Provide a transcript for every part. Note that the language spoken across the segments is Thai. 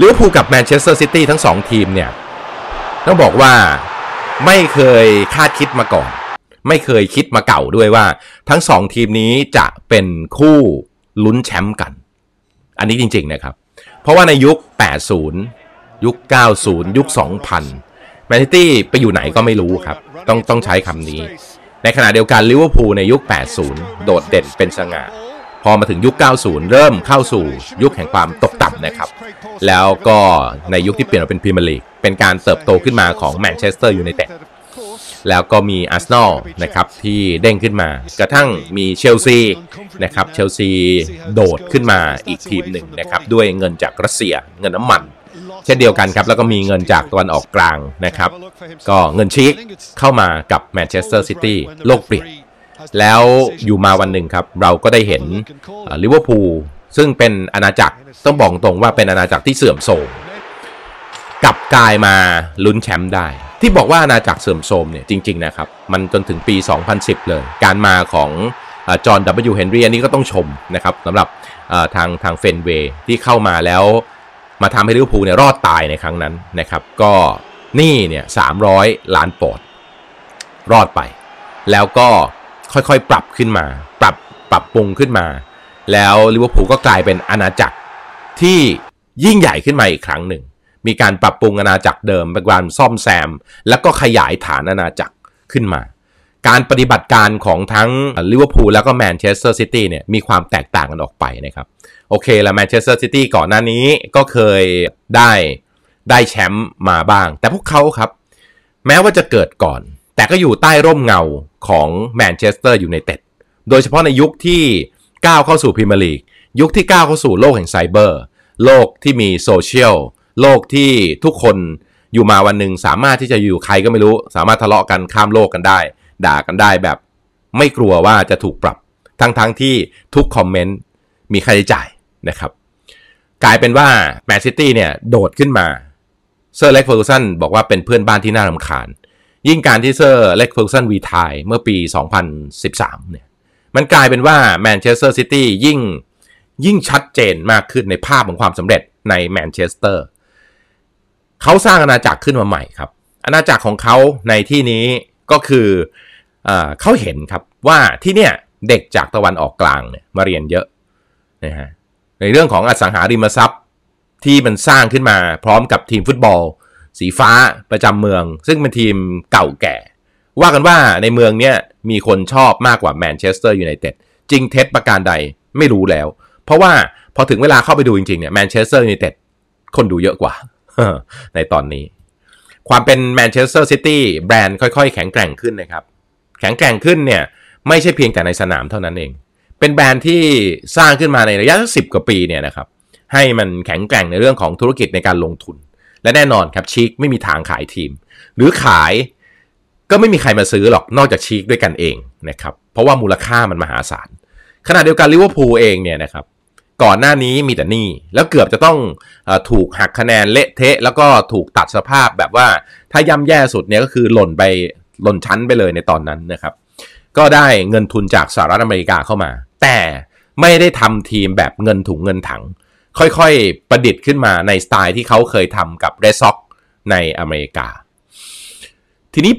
ลิเวอร์พูลกับแมนเชสเตอร์ซิตี้ทั้ง2ทีมเนี่ยต้องบอกว่าไม่เคยคาดคิดมาก่อนไม่เคยคิดมาเก่าด้วยว่าทั้ง2ทีมนี้จะเป็นคู่ลุ้นแชมป์กันอันนี้จริงๆนะครับเพราะว่าในยุค80ยุค90ยุค2000แมนซิตี้ไปอยู่ไหนก็ไม่รู้ครับต้องใช้คำนี้ในขณะเดียวกันลิเวอร์พูลในยุค80โดดเด่นเป็นสง่าพอมาถึงยุค90เริ่มเข้าสู่ยุคแห่งความตกต่ำนะครับแล้วก็ในยุคที่เปลี่ยนมาเป็นพรีเมียร์ลีกเป็นการเติบโตขึ้นมาของแมนเชสเตอร์ยูไนเต็ดแล้วก็มีอาร์เซนอลนะครับที่เด้งขึ้นมากระทั่งมีเชลซีนะครับเชลซีโดดขึ้นมาอีกทีมหนึ่งนะครับด้วยเงินจากรัสเซียเงินน้ำมันเช่นเดียวกันครับแล้วก็มีเงินจากตะวันออกกลางนะครับก็เงินชีกเข้ามากับแมนเชสเตอร์ซิตี้โลกเปลี่ยนแล้วอยู่มาวันหนึ่งครับเราก็ได้เห็นลิเวอร์พูลซึ่งเป็นอาณาจักรต้องบอกตรงว่าเป็นอาณาจักรที่เสื่อมโทรมกลับกลายมาลุ้นแชมป์ได้ที่บอกว่าอาณาจักรเสื่อมโทรมเนี่ยจริงๆนะครับมันจนถึงปี2010เลยการมาของจอห์น W. เฮนรี่อันนี้ก็ต้องชมนะครับสำหรับทางเฟนเวย์ที่เข้ามาแล้วมาทำให้ลิเวอร์พูลเนี่ยรอดตายในครั้งนั้นนะครับก็นี่เนี่ย300 ล้านปอนด์รอดไปแล้วก็ค่อยๆปรับขึ้นมาปรับปรุงขึ้นมาแล้วลิเวอร์พูลก็กลายเป็นอาณาจักรที่ยิ่งใหญ่ขึ้นมาอีกครั้งหนึ่งมีการปรับปรุงอาณาจักรเดิมเป็นการซ่อมแซมแล้วก็ขยายฐานอาณาจักรขึ้นมาการปฏิบัติการของทั้งลิเวอร์พูลแล้วก็แมนเชสเตอร์ซิตี้เนี่ยมีความแตกต่างกันออกไปนะครับโอเคแล้วแมนเชสเตอร์ซิตี้ก่อนหน้านี้ก็เคยได้แชมป์มาบ้างแต่พวกเขาครับแม้ว่าจะเกิดก่อนแต่ก็อยู่ใต้ร่มเงาของแมนเชสเตอร์ยูไนเต็ดโดยเฉพาะในยุคที่ก้าวเข้าสู่พรีเมียร์ลีกยุคที่ก้าวเข้าสู่โลกแห่งไซเบอร์โลกที่มีโซเชียลโลกที่ทุกคนอยู่มาวันหนึ่งสามารถที่จะอยู่ใครก็ไม่รู้สามารถทะเลาะกันข้ามโลกกันได้ด่ากันได้แบบไม่กลัวว่าจะถูกปรับทั้งที่ทุกคอมเมนต์มีค่าใช้จ่ายนะครับกลายเป็นว่าแมนซิตี้เนี่ยโดดขึ้นมาเซอร์เล็กเฟอร์กูสันบอกว่าเป็นเพื่อนบ้านที่น่ารำคาญยิ่งการที่เซอร์เล็กเฟอร์กูสันรีไทร์เมื่อปี2013เนี่ยมันกลายเป็นว่าแมนเชสเตอร์ซิตี้ยิ่งชัดเจนมากขึ้นในภาพของความสำเร็จในแมนเชสเตอร์เขาสร้างอาณาจักรขึ้นมาใหม่ครับอาณาจักรของเขาในที่นี้ก็คือเขาเห็นครับว่าที่เนี่ยเด็กจากตะวันออกกลางเนี่ยมาเรียนเยอะนะฮะในเรื่องของอสังหาริมทรัพย์ที่มันสร้างขึ้นมาพร้อมกับทีมฟุตบอลสีฟ้าประจำเมืองซึ่งเป็นทีมเก่าแก่ว่ากันว่าในเมืองเนี่ยมีคนชอบมากกว่าแมนเชสเตอร์ยูไนเต็ดจริงเท็จประการใดไม่รู้แล้วเพราะว่าพอถึงเวลาเข้าไปดูจริงๆเนี่ยแมนเชสเตอร์ยูไนเต็ดคนดูเยอะกว่าในตอนนี้ความเป็นแมนเชสเตอร์ซิตี้แบรนด์ค่อยๆแข็งแกร่งขึ้นนะครับแข็งแกร่งขึ้นเนี่ยไม่ใช่เพียงแต่ในสนามเท่านั้นเองเป็นแบรนด์ที่สร้างขึ้นมาในระยะ10 กว่าปีเนี่ยนะครับให้มันแข็งแกร่งในเรื่องของธุรกิจในการลงทุนและแน่นอนครับชีคไม่มีทางขายทีมหรือขายก็ไม่มีใครมาซื้อหรอกนอกจากชีคด้วยกันเองนะครับเพราะว่ามูลค่ามันมหาศาลขณะเดียวกันลิเวอร์พูลเองเนี่ยนะครับก่อนหน้านี้มีแต่หนี้แล้วเกือบจะต้องถูกหักคะแนนเละเทะแล้วก็ถูกตัดสภาพแบบว่าถ้าย่ำแย่สุดเนี่ยก็คือหล่นชั้นไปเลยในตอนนั้นนะครับก็ได้เงินทุนจากสหรัฐอเมริกาเข้ามาแต่ไม่ได้ทำทีมแบบเงินถุงเงินถังค่อยๆประดิษฐ์ขึ้นมาในสไตล์ที่เขาเคยทำกับเรดซ็อกในอเมริกาทีนี้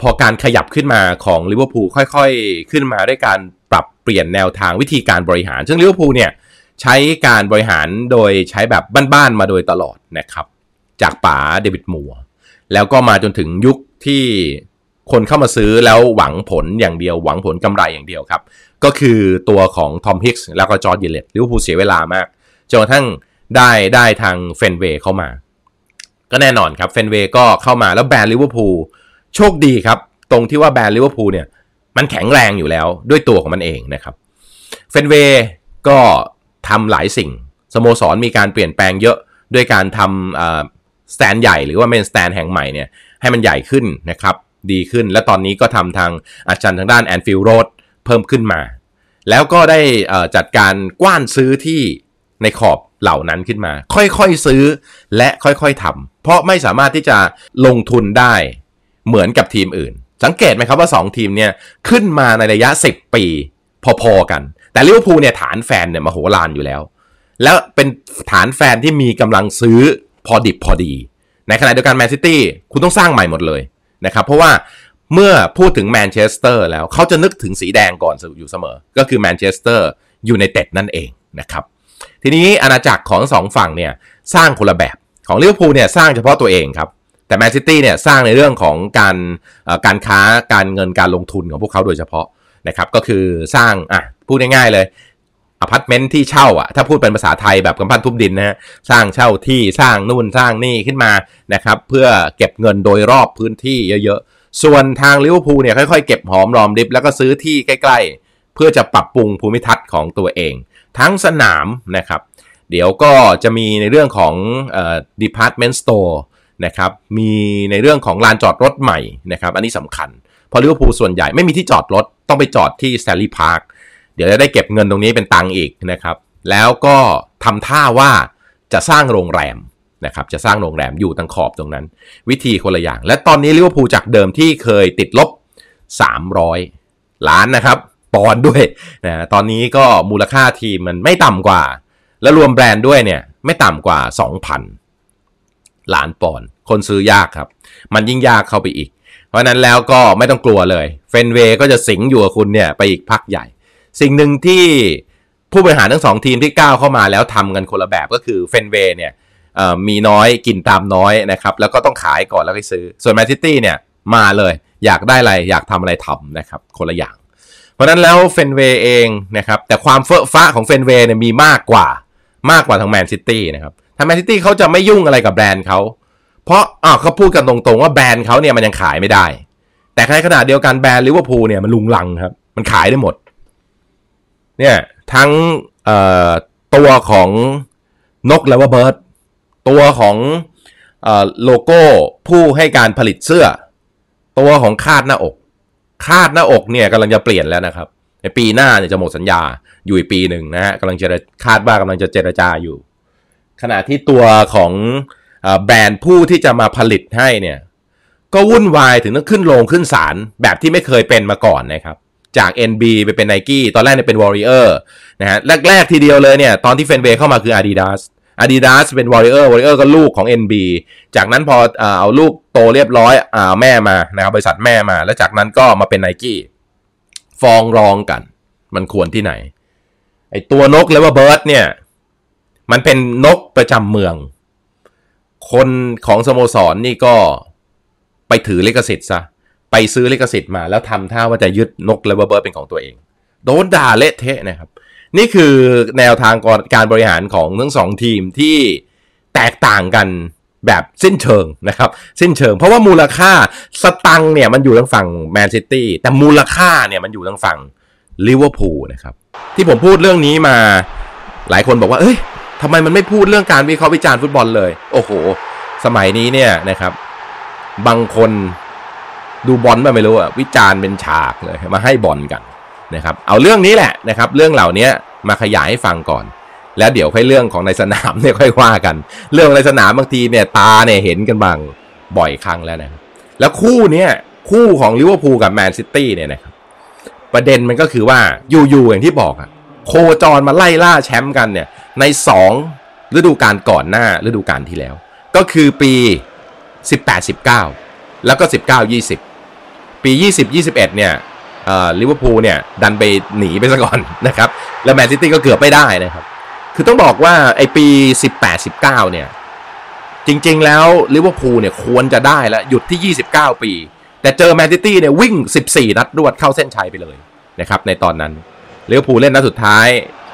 พอการขยับขึ้นมาของลิเวอร์พูลค่อยๆขึ้นมาด้วยการปรับเปลี่ยนแนวทางวิธีการบริหารซึ่งลิเวอร์พูลเนี่ยใช้การบริหารโดยใช้แบบบ้านๆมาโดยตลอดนะครับจากป๋าเดวิดมัวร์แล้วก็มาจนถึงยุคที่คนเข้ามาซื้อแล้วหวังผลอย่างเดียวหวังผลกำไรอย่างเดียวครับก็คือตัวของทอมฮิกส์แล้วก็จอร์จ เยเลตลิเวอร์พูลเสียเวลามากจนกระทั่งได้ทางเฟนเวย์เข้ามาก็แน่นอนครับเฟนเวย์ก็เข้ามาแล้วแบรนด์ลิเวอร์พูลโชคดีครับตรงที่ว่าแบรนด์ลิเวอร์พูลเนี่ยมันแข็งแรงอยู่แล้วด้วยตัวของมันเองนะครับเฟนเวย์ก็ทำหลายสิ่งสโมสรมีการเปลี่ยนแปลงเยอะด้วยการทำสแตนใหญ่หรือว่าเมนสแตนแห่งใหม่เนี่ยให้มันใหญ่ขึ้นนะครับดีขึ้นและตอนนี้ก็ทำทางอาจารย์ทางด้านแอนฟิลด์โรดเพิ่มขึ้นมาแล้วก็ได้จัดการกว้านซื้อที่ในขอบเหล่านั้นขึ้นมาค่อยๆซื้อและค่อยๆทำเพราะไม่สามารถที่จะลงทุนได้เหมือนกับทีมอื่นสังเกตไหมครับว่า2ทีมเนี่ยขึ้นมาในระยะ10 ปีพอๆกันแต่ลิเวอร์พูลเนี่ยฐานแฟนเนี่ยมโหฬารอยู่แล้ว แล้วเป็นฐานแฟนที่มีกำลังซื้อพอดิบพอดีในขณะเดียวกันแมนซิตี้คุณต้องสร้างใหม่หมดเลยนะครับเพราะว่าเมื่อพูดถึงแมนเชสเตอร์แล้วเขาจะนึกถึงสีแดงก่อนอยู่เสมอก็คือแมนเชสเตอร์อยู่ในเต็ดนั่นเองนะครับทีนี้อาณาจักรของสองฝั่งเนี่ยสร้างคนละแบบของลิเวอร์พูลเนี่ยสร้างเฉพาะตัวเองครับแต่แมนซิตี้เนี่ยสร้างในเรื่องของการค้าการเงินการลงทุนของพวกเขาโดยเฉพาะนะครับก็คือสร้างพูดง่ายๆเลยอพาร์ตเมนต์ที่เช่าถ้าพูดเป็นภาษาไทยแบบกำปั้นทุบดินนะฮะสร้างเช่าที่สร้างนู่นสร้างนี่ขึ้นมานะครับเพื่อเก็บเงินโดยรอบพื้นที่เยอะๆส่วนทางลิเวอร์พูลเนี่ยค่อยๆเก็บหอมรอมริบแล้วก็ซื้อที่ใกล้ๆเพื่อจะปรับปรุงภูมิทัศน์ของตัวเองทั้งสนามนะครับเดี๋ยวก็จะมีในเรื่องของDepartment Store นะครับมีในเรื่องของลานจอดรถใหม่นะครับอันนี้สำคัญเพราะลิเวอร์พูลส่วนใหญ่ไม่มีที่จอดรถต้องไปจอดที่ Stanley Parkเดี๋ยวจะได้เก็บเงินตรงนี้เป็นตังอีกนะครับแล้วก็ทำท่าว่าจะสร้างโรงแรมนะครับจะสร้างโรงแรมอยู่ทางขอบตรงนั้นวิธีคนละอย่างและตอนนี้ลิเวอร์พูลจากเดิมที่เคยติดลบ300ล้านนะครับปอนด์ด้วยนะตอนนี้ก็มูลค่าทีมมันไม่ต่ำกว่าและรวมแบรนด์ด้วยเนี่ยไม่ต่ำกว่า 2,000 ล้านปอนด์คนซื้อยากครับมันยิ่งยากเข้าไปอีกเพราะนั้นแล้วก็ไม่ต้องกลัวเลยเฟนเวย์ก็จะสิงอยู่กับคุณเนี่ยไปอีกพักใหญ่สิ่งหนึ่งที่ผู้บริหารทั้งสองทีมที่ก้าวเข้ามาแล้วทำกันคนละแบบก็คือเฟนเวย์เนี่ยมีน้อยกินตามน้อยนะครับแล้วก็ต้องขายก่อนแล้วไปซื้อส่วนแมนซิตี้เนี่ยมาเลยอยากได้อะไรอยากทำอะไรทำนะครับคนละอย่างเพราะนั้นแล้วเฟนเวย์เองนะครับแต่ความเฟ้อฟ้าของเฟนเวย์เนี่ยมีมากกว่าทางแมนซิตี้นะครับทางแมนซิตี้เขาจะไม่ยุ่งอะไรกับแบรนด์เขาเพราะเขาพูดกันตรงๆว่าแบรนด์เขาเนี่ยมันยังขายไม่ได้แต่ในขณะเดียวกันแบรนด์ลิเวอร์พูลเนี่ยมันลุงลังครับมันขายได้หมดเนี่ยทั้งตัวของนกและว่าเบิร์ดตัวของโลโก้ผู้ให้การผลิตเสื้อตัวของคาดหน้าอกเนี่ยกำลังจะเปลี่ยนแล้วนะครับในปีหน้าเนี่ยจะหมดสัญญาอยู่อีกปีหนึ่งนะฮะกำลังจะเจรจาอยู่ขณะที่ตัวของแบรนด์ผู้ที่จะมาผลิตให้เนี่ยก็วุ่นวายถึงต้องขึ้นโรงขึ้นศาลแบบที่ไม่เคยเป็นมาก่อนนะครับจาก NB ไปเป็น Nike ตอนแรกเนี่ยเป็น Warrior นะฮะแรกทีเดียวเลยเนี่ยตอนที่เฟนเวย์เข้ามาคือ Adidas เป็น Warrior ก็ลูกของ NB จากนั้นพอเอาลูกโตเรียบร้อยแม่มานะครับบริษัทแม่มาแล้วจากนั้นก็มาเป็น Nike ฟองร้องกันมันควรที่ไหนไอ้ตัวนกเลเวอร์เบิร์ดเนี่ยมันเป็นนกประจำเมืองคนของสโมสร นี่ก็ไปถือลิขสิทธิ์ซะไปซื้อลิขสิทธิ์มาแล้วทำท่าว่าจะยึดนกและเบิร์ดเป็นของตัวเองโดนด่าเละเทะนะครับนี่คือแนวทางการบริหารของทั้งสองทีมที่แตกต่างกันแบบสิ้นเชิงนะครับสิ้นเชิงเพราะว่ามูลค่าสตังค์เนี่ยมันอยู่ทางฝั่งแมนซิตี้แต่มูลค่าเนี่ยมันอยู่ทางฝั่งลิเวอร์พูลนะครับที่ผมพูดเรื่องนี้มาหลายคนบอกว่าเอ้ยทำไมมันไม่พูดเรื่องการวิเคราะห์วิจารณ์ฟุตบอลเลยโอ้โหสมัยนี้เนี่ยนะครับบางคนดูบอลไม่รู้อะวิจารณ์เป็นฉากเลยมาให้บอลกันนะครับเอาเรื่องนี้แหละนะครับเรื่องเหล่านี้มาขยายให้ฟังก่อนแล้วเดี๋ยวค่อยเรื่องของในสนามเนี่ยค่อยว่ากันเรื่องในสนามบางทีเนี่ยตาเนี่ยเห็นกันบางบ่อยครั้งแล้วนะแล้วคู่ของลิเวอร์พูลกับแมนซิตี้เนี่ยนะครับประเด็นมันก็คือว่าอยู่ๆอย่างที่บอกอะโคจรมาไล่ล่าแชมป์กันเนี่ยใน2ฤดูกาลก่อนหน้าฤดูกาลที่แล้วก็คือปี18-19แล้วก็19-20ปี 20-21 เนี่ยลิเวอร์พูลเนี่ยดันไปหนีไปซะก่อนนะครับแล้วแมนซิตี้ก็เกือบไม่ได้นะครับคือต้องบอกว่าไอปี 18-19 เนี่ยจริงๆแล้วลิเวอร์พูลเนี่ยควรจะได้แล้วหยุดที่ 29 ปีแต่เจอแมนซิตี้เนี่ยวิ่ง 14 นัดรวดเข้าเส้นชัยไปเลยนะครับในตอนนั้นลิเวอร์พูลเล่นนัดสุดท้าย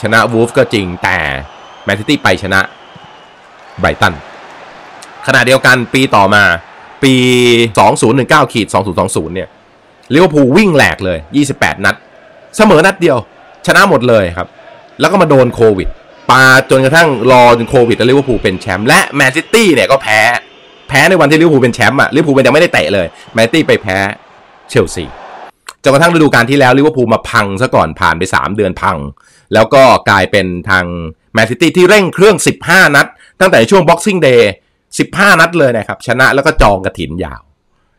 ชนะวูฟก็จริงแต่แมนซิตี้ไปชนะไบรตันขณะเดียวกันปีต่อมาปี 2019-2020 เนี่ยลิเวอร์พูลวิ่งแหลกเลย28นัดเสมอนัดเดียวชนะหมดเลยครับแล้วก็มาโดนโควิดปาจนกระทั่งรอจนโควิดแล้วลิเวอร์พูลเป็นแชมป์และแมนซิตี้เนี่ยก็แพ้ในวันที่ลิเวอร์พูลเป็นแชมป์อะลิเวอร์พูลยังไม่ได้เตะเลยแมนซิตี้ไปแพ้เชลซีจนกระทั่งฤดูกาลที่แล้วลิเวอร์พูลมาพังซะก่อนผ่านไป3เดือนพังแล้วก็กลายเป็นทางแมนซิตี้ที่เร่งเครื่อง15นัดตั้งแต่ช่วง Boxing Day 15นัดเลยนะครับชนะแล้วก็จองกฐินยาว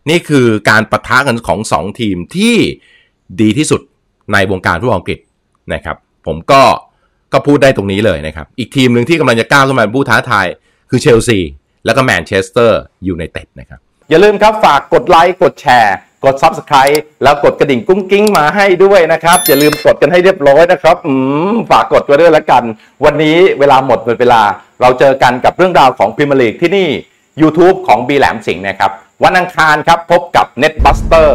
นี่คือการปะทะกันของ2ทีมที่ดีที่สุดในวงการฟุตบอลอังกฤษนะครับผมก็ ก็พูดได้ตรงนี้เลยนะครับอีกทีมหนึ่งที่กำลังจะก้าวขึ้นมาเป็นผู้ท้าทายคือเชลซีแล้วก็แมนเชสเตอร์ยูไนเต็ดนะครับอย่าลืมครับฝากกดไลค์กดแชร์กด Subscribe แล้วกดกระดิ่งกุ้งกิ้งมาให้ด้วยนะครับอย่าลืมกดกันให้เรียบร้อยนะครับฝากกดไว้ด้วยละกันวันนี้เวลาหมดเวลาเราเจอกันกับเรื่องราวของพรีเมียร์ลีกที่นี่ YouTube ของบีแหลมสิงห์นะครับวันอังคารครับพบกับ Netbuster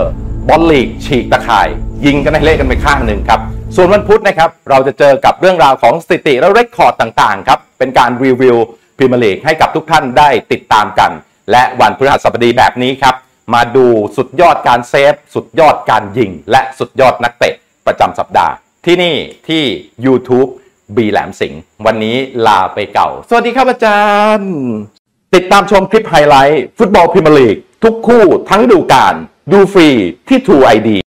บอลลีกฉีกตะข่ายยิงกันให้เละกันไปข้างหนึ่งครับส่วนวันพุธนะครับเราจะเจอกับเรื่องราวของสถิติและเรคคอร์ดต่างๆครับเป็นการรีวิวพรีเมียร์ลีกให้กับทุกท่านได้ติดตามกันและวันพฤหัสบดีแบบนี้ครับมาดูสุดยอดการเซฟสุดยอดการยิงและสุดยอดนักเตะประจำสัปดาห์ที่นี่ที่ YouTube บีแหลมสิงห์วันนี้ลาไปเก่าสวัสดีครับอาจารย์ติดตามชมคลิปไฮไลท์ฟุตบอลพรีเมียร์ลีกทุกคู่ทั้งฤดูกาลดูฟรีที่ TrueID